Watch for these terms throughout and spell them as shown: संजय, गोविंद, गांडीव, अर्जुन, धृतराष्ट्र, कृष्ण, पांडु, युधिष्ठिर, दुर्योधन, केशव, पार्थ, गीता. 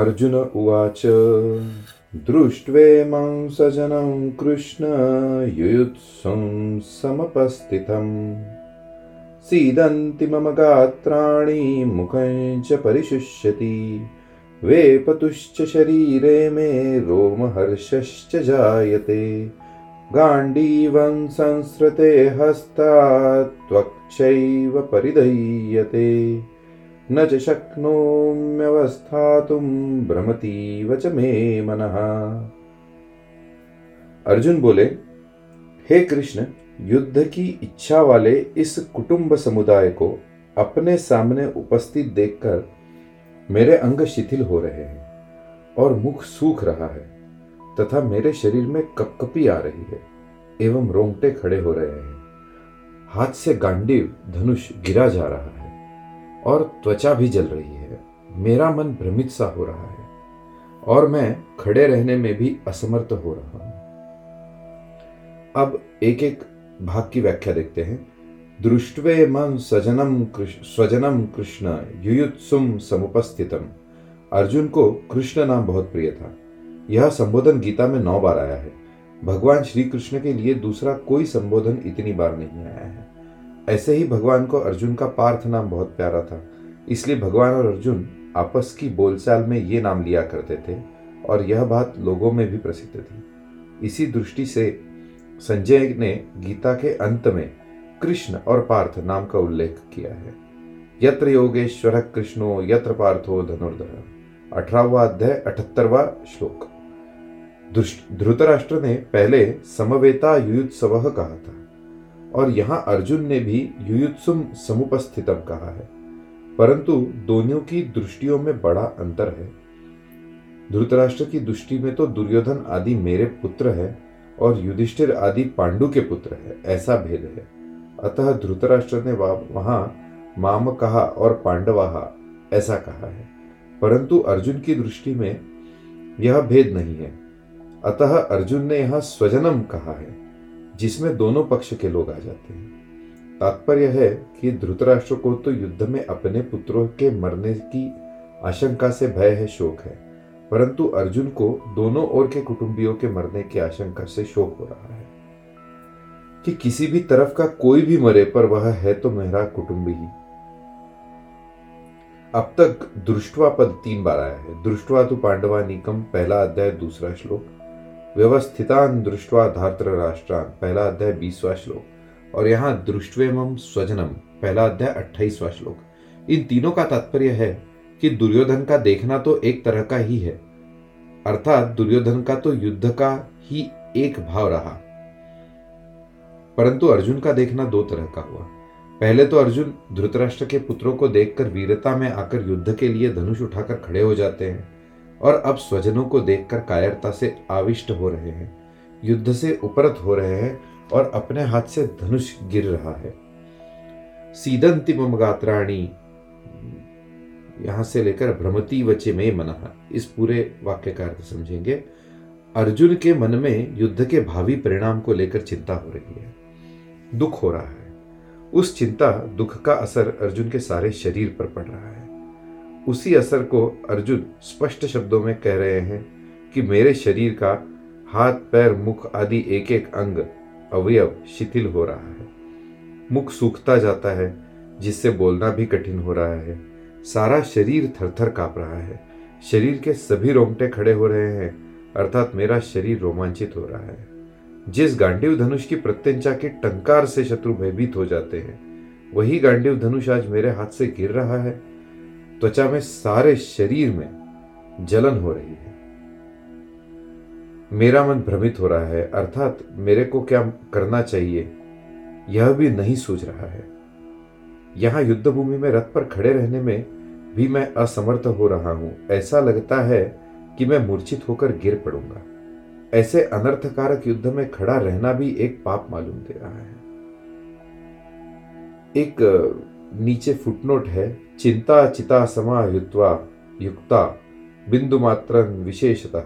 अर्जुन उवाच दृष्ट्वेमं सजनं कृष्ण युयुत्सुं समपस्थितं सीदन्ति मम गात्राणि मुखं च परिशुष्यति वेपतुश्च शरीरे मे रोमहर्षश्च जायते गांडीवं संस्रते हस्तात् त्वक्षैव परिधीयते न च शक्नोम्यवस्थातुं भ्रमतीव च मे मनः। अर्जुन बोले, हे कृष्ण, युद्ध की इच्छा वाले इस कुटुंब समुदाय को अपने सामने उपस्थित देखकर मेरे अंग शिथिल हो रहे हैं और मुख सूख रहा है तथा मेरे शरीर में कपकपी आ रही है एवं रोंगटे खड़े हो रहे हैं। हाथ से गांडीव धनुष गिरा जा रहा है और त्वचा भी जल रही है। मेरा मन भ्रमित सा हो रहा है और मैं खड़े रहने में भी असमर्थ हो रहा हूं। अब एक एक भाग की व्याख्या देखते हैं। दृष्ट्वे मम स्वजनम कृष्ण युयुत्सुम समुपस्थितम। अर्जुन को कृष्ण नाम बहुत प्रिय था। यह संबोधन गीता में 9 बार आया है। भगवान श्री कृष्ण के लिए दूसरा कोई संबोधन इतनी बार नहीं आया है। ऐसे ही भगवान को अर्जुन का पार्थ नाम बहुत प्यारा था, इसलिए भगवान और अर्जुन आपस की बोलचाल में ये नाम लिया करते थे और यह बात लोगों में भी प्रसिद्ध थी। इसी दृष्टि से संजय ने गीता के अंत में कृष्ण और पार्थ नाम का उल्लेख किया है। यत्र योगेश्वर कृष्णो यत्र पार्थो धनुर्धर। 18वां अध्याय 78वां श्लोक। धृतराष्ट्र ने पहले समवेता युयुत्सव कहा था और यहाँ अर्जुन ने भी युयुत्सुम समुपस्थितम कहा है, परंतु दोनों की दृष्टियों में बड़ा अंतर है। धृतराष्ट्र की दृष्टि में तो दुर्योधन आदि मेरे पुत्र है और युधिष्ठिर आदि पांडु के पुत्र है, ऐसा भेद है। अतः धृतराष्ट्र ने वहां माम कहा और पांडवाहा ऐसा कहा है, परंतु अर्जुन की दृष्टि में यह भेद नहीं है। अतः अर्जुन ने यहाँ स्वजनम कहा है, जिसमें दोनों पक्ष के लोग आ जाते हैं। तात्पर्य है कि धृतराष्ट्र को तो युद्ध में अपने पुत्रों के मरने की आशंका से भय है, शोक है, परंतु अर्जुन को दोनों ओर के कुटुंबियों के मरने की आशंका से शोक हो रहा है कि किसी भी तरफ का कोई भी मरे पर वह है तो मेरा कुटुंबी ही। अब तक दृष्ट्वा पद 3 बार आया है। दृष्ट्वा तु पांडवानीकम 1 अध्याय 2 श्लोक, व्यवस्थितान दृष्ट्वा धार्तराष्ट्रान 1 अध्याय 20वां श्लोक और यहाँ दृष्ट्वेमं स्वजनम 1 अध्याय 28वां श्लोक। इन तीनों का तात्पर्य है कि दुर्योधन का देखना तो एक तरह का ही है, अर्थात दुर्योधन का तो युद्ध का ही एक भाव रहा, परंतु अर्जुन का देखना 2 तरह का हुआ। पहले तो अर्जुन धृतराष्ट्र के पुत्रों को देखकर वीरता में आकर युद्ध के लिए धनुष उठाकर खड़े हो जाते हैं और अब स्वजनों को देखकर कायरता से आविष्ट हो रहे हैं, युद्ध से उपरत हो रहे हैं और अपने हाथ से धनुष गिर रहा है। सीदंति मम गात्राणि, यहां से लेकर भ्रमति वचे में मनः, इस पूरे वाक्य का अर्थ समझेंगे। अर्जुन के मन में युद्ध के भावी परिणाम को लेकर चिंता हो रही है, दुख हो रहा है। उस चिंता दुख का असर अर्जुन के सारे शरीर पर पड़ रहा है। उसी असर को अर्जुन स्पष्ट शब्दों में कह रहे हैं कि मेरे शरीर का हाथ पैर मुख आदि एक एक अंग अवयव शिथिल हो रहा है, मुख सूखता जाता है जिससे बोलना भी कठिन हो रहा है, सारा शरीर थरथर कांप रहा है, शरीर के सभी रोंगटे खड़े हो रहे हैं, अर्थात मेरा शरीर रोमांचित हो रहा है। जिस गांडीव धनुष की प्रत्यंचा के टंकार से शत्रु भयभीत हो जाते हैं, वही गांडीव धनुष आज मेरे हाथ से गिर रहा है। त्वचा में, सारे शरीर में जलन हो रही है, मेरा मन भ्रमित हो रहा है, अर्थात मेरे को क्या करना चाहिए यह भी नहीं सूझ रहा है। यहाँ युद्ध भूमि में रथ पर खड़े रहने में भी मैं असमर्थ हो रहा हूं, ऐसा लगता है कि मैं मूर्छित होकर गिर पड़ूंगा। ऐसे अनर्थकारक युद्ध में खड़ा रहना भी एक पाप मालूम दे रहा है। एक नीचे फुटनोट है, चिंता चिता समायुत्वा युक्ता बिंदु मात्रं विशेषतः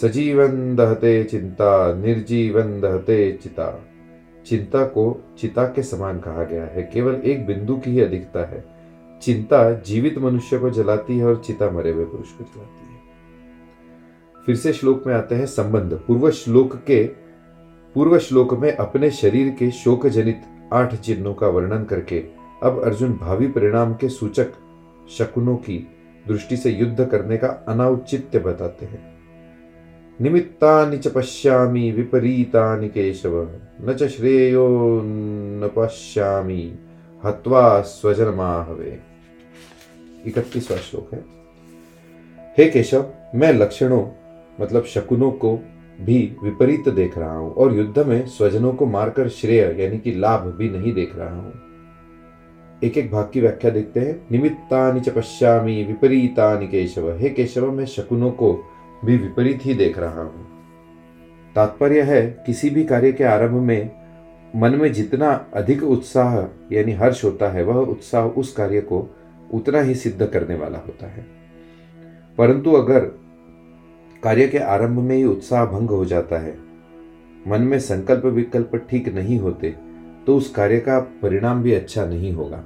सजीवन दहते चिंता निर्जीवन दहते चिता। चिंता को चिता के समान कहा गया है, केवल एक बिंदु की ही अधिकता है, चिंता जीवित मनुष्य को जलाती है और चिता मरे हुए पुरुष को जलाती है। फिर से श्लोक में आते हैं संबंध। पूर्व श्लोक में अपने शरीर के शोक जनित 8 चिन्हों का वर्णन करके अब अर्जुन भावी परिणाम के सूचक शकुनों की दृष्टि से युद्ध करने का अनौचित्य बताते हैं। निमित्तानि च पश्यामि विपरीतानि केशव न च श्रेयो न पश्यामि हत्वा स्वजनमाहवे। 31वां श्लोक है। हे केशव, मैं लक्षणों मतलब शकुनों को भी विपरीत देख रहा हूं और युद्ध में स्वजनों को मारकर श्रेय यानी कि लाभ भी नहीं देख रहा हूं। एक एक भाग की व्याख्या देखते हैं। निमित्तानि च पश्यामि विपरीतानि केशव। हे केशव, मैं शकुनों को भी विपरीत ही देख रहा हूं। तात्पर्य है किसी भी कार्य के आरंभ में मन में जितना अधिक उत्साह यानी हर्ष होता है वह उत्साह उस कार्य को उतना ही सिद्ध करने वाला होता है, परंतु अगर कार्य के आरंभ में ही उत्साह भंग हो जाता है, मन में संकल्प विकल्प ठीक नहीं होते, तो उस कार्य का परिणाम भी अच्छा नहीं होगा।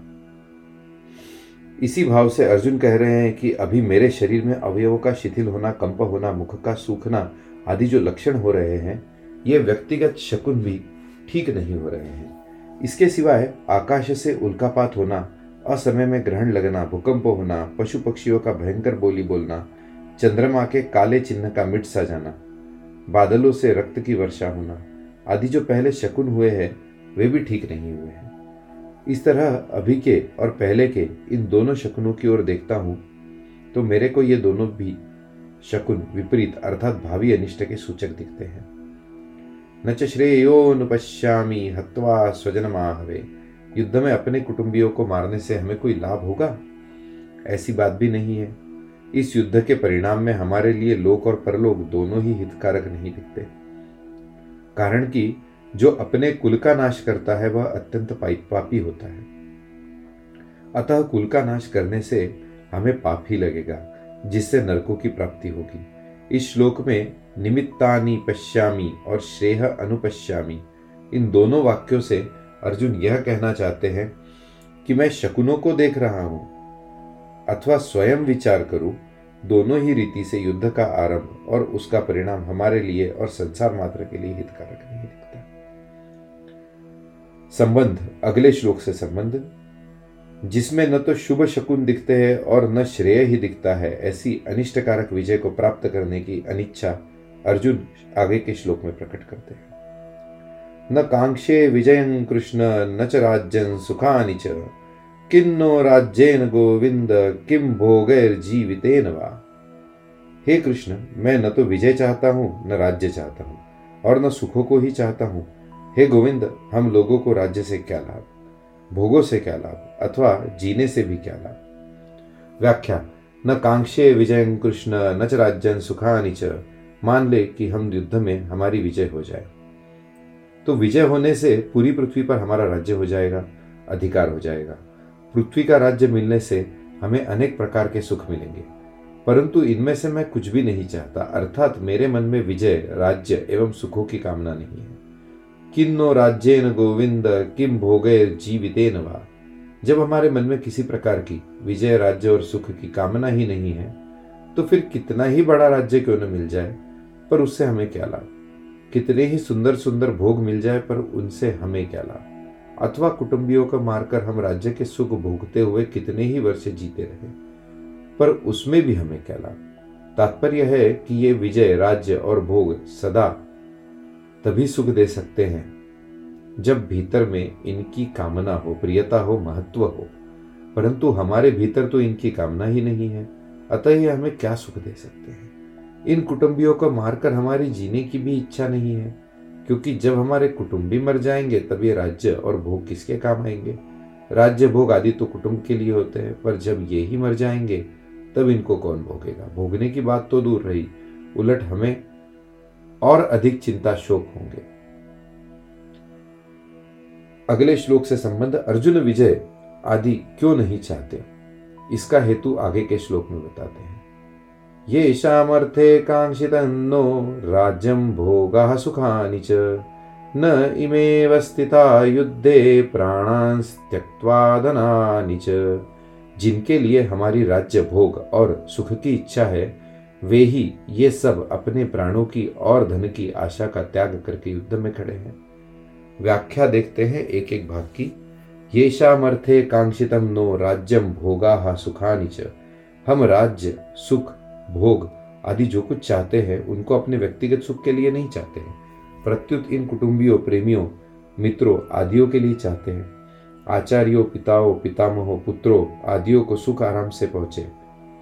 इसी भाव से अर्जुन कह रहे हैं कि अभी मेरे शरीर में अवयवों का शिथिल होना, कंप होना, मुख का सूखना आदि जो लक्षण हो रहे हैं, ये व्यक्तिगत शकुन भी ठीक नहीं हो रहे हैं। इसके सिवाय आकाश से उल्कापात होना, असमय में ग्रहण लगना, भूकंप होना, पशु पक्षियों का भयंकर बोली बोलना, चंद्रमा के काले चिन्ह का मिट सा जाना, बादलों से रक्त की वर्षा होना आदि जो पहले शकुन हुए हैं वे भी ठीक नहीं हुए हैं। इस तरह अभी के और पहले के इन दोनों शकुनों की ओर देखता हूँ तो मेरे को ये दोनों भी शकुन विपरीत अर्थात भावी अनिष्ट के सूचक दिखते हैं। न च श्रेयो न पश्यामि हत्वा स्वजनमाहवे। युद्ध में अपने कुटुंबियों को मारने से हमें कोई लाभ होगा? ऐसी बात भी नहीं है। इस युद्ध के परिणाम में हमारे लिए लोक और परलोक दोनों ही हितकारक नहीं दिखते, कारण कि जो अपने कुल का नाश करता है वह अत्यंत पापी होता है। अतः कुल का नाश करने से हमें पाप ही लगेगा, जिससे नरकों की प्राप्ति होगी। इस श्लोक में निमित्तानि पश्यामि और श्रेयः अनुपश्यामि इन दोनों वाक्यों से अर्जुन यह कहना चाहते हैं कि मैं शकुनों को देख रहा हूं अथवा स्वयं विचार करूं, दोनों ही रीति से युद्ध का आरंभ और उसका परिणाम हमारे लिए और संसार मात्र के लिए हितकारक नहीं दिखता। संबंध अगले श्लोक से संबंध, जिसमें न तो शुभ शकुन दिखते हैं और न श्रेय ही दिखता है, ऐसी अनिष्टकारक विजय को प्राप्त करने की अनिच्छा अर्जुन आगे के श्लोक में प्रकट करते हैं। न कांक्षे विजयं कृष्ण न च राज्यं सुखानि च किन्नो राज्येन गोविंद किम भोगैर जीवितेन वा। हे कृष्ण, मैं न तो विजय चाहता हूँ, न राज्य चाहता हूँ और न सुखों को ही चाहता हूँ। हे गोविंद, हम लोगों को राज्य से क्या लाभ, भोगों से क्या लाभ अथवा जीने से भी क्या लाभ। व्याख्या। न कांक्षे विजयं कृष्ण न च राज्यं सुखानि च। मान ले कि हम युद्ध में हमारी विजय हो जाए तो विजय होने से पूरी पृथ्वी पर हमारा राज्य हो जाएगा, अधिकार हो जाएगा। पृथ्वी का राज्य मिलने से हमें अनेक प्रकार के सुख मिलेंगे, परंतु इनमें से मैं कुछ भी नहीं चाहता, अर्थात मेरे मन में विजय, राज्य एवं सुखों की कामना नहीं है। किन्नो राज्येन गोविंद किम भोगैर जीवितेन वा। जब हमारे मन में किसी प्रकार की विजय, राज्य और सुख की कामना ही नहीं है तो फिर कितना ही बड़ा राज्य क्यों न मिल जाए पर उससे हमें क्या लाभ, कितने ही सुंदर सुंदर भोग मिल जाए पर उनसे हमें क्या लाभ, अथवा कुटुंबियों को मारकर हम राज्य के सुख भोगते हुए कितने ही वर्ष जीते रहे पर उसमें भी हमें क्या लाभ। तात्पर्य है कि ये विजय, राज्य और भोग सदा तभी सुख दे सकते हैं जब भीतर में इनकी कामना हो, प्रियता हो, महत्व हो, परंतु हमारे भीतर तो इनकी कामना ही नहीं है, अतः ये हमें क्या सुख दे सकते हैं। इन कुटुंबियों को मारकर हमारी जीने की भी इच्छा नहीं है, क्योंकि जब हमारे कुटुंबी मर जाएंगे तब ये राज्य और भोग किसके काम आएंगे। राज्य, भोग आदि तो कुटुंब के लिए होते हैं, पर जब ये ही मर जाएंगे तब इनको कौन भोगेगा। भोगने की बात तो दूर रही, उलट हमें और अधिक चिंता शोक होंगे। अगले श्लोक से संबंध, अर्जुन विजय आदि क्यों नहीं चाहते, इसका हेतु आगे के श्लोक में बताते हैं। ये शामर्थे कांक्षितं नो राज्यं भोगः सुखानि च न इमेव स्थिता युद्धे प्राणांस्त्यक्त्वा धनानि च जिनके लिए हमारी राज्य भोग और सुख की इच्छा है, वे ही ये सब अपने प्राणों की और धन की आशा का त्याग करके युद्ध में खड़े हैं। व्याख्या देखते हैं एक एक भाग की। येषामर्थे कांक्षितम नो राज्यम भोगाः सुखानि च। हम राज्य, सुख, भोग आदि जो कुछ चाहते हैं उनको अपने व्यक्तिगत सुख के लिए नहीं चाहते हैं, प्रत्युत इन कुटुंबियों, प्रेमियों, मित्रों आदियों के लिए चाहते हैं। आचार्यों, पिताओं, पितामहों, पुत्रों आदियों को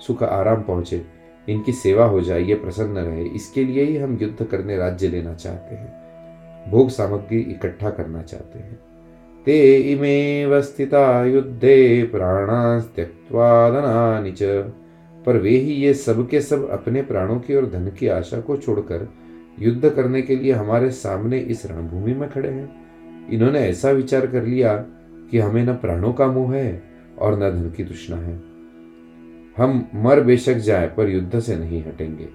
सुख आराम पहुंचे, इनकी सेवा हो जाए, ये प्रसन्न रहे, इसके लिए ही हम युद्ध करने राज्य लेना चाहते हैं, भोग सामग्री इकट्ठा करना चाहते हैं। ते इमेव स्थिता युद्धे प्राणान् त्यक्त्वा धनानि च। पर वे ही ये सब के सब अपने प्राणों की और धन की आशा को छोड़कर युद्ध करने के लिए हमारे सामने इस रणभूमि में खड़े हैं। इन्होंने ऐसा विचार कर लिया कि हमें न प्राणों का मोह है और न धन की तृष्णा है। हम मर बेशक जाए पर युद्ध से नहीं हटेंगे।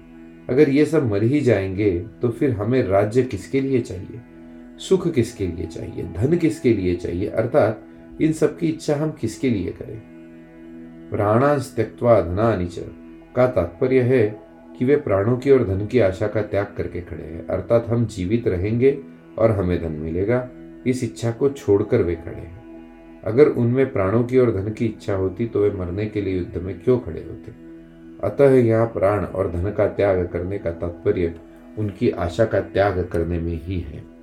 अगर ये सब मर ही जाएंगे तो फिर हमें राज्य किसके लिए चाहिए, सुख किसके लिए चाहिए, धन किसके लिए चाहिए, अर्थात इन सब की इच्छा हम किसके लिए करें। प्राणांश त्यक्त्वा धनानि च का तात्पर्य है कि वे प्राणों की और धन की आशा का त्याग करके खड़े हैं, अर्थात हम जीवित रहेंगे और हमें धन मिलेगा, इस इच्छा को छोड़कर वे खड़े हैं। अगर उनमें प्राणों की और धन की इच्छा होती तो वे मरने के लिए युद्ध में क्यों खड़े होते। अतः यहाँ प्राण और धन का त्याग करने का तात्पर्य उनकी आशा का त्याग करने में ही है।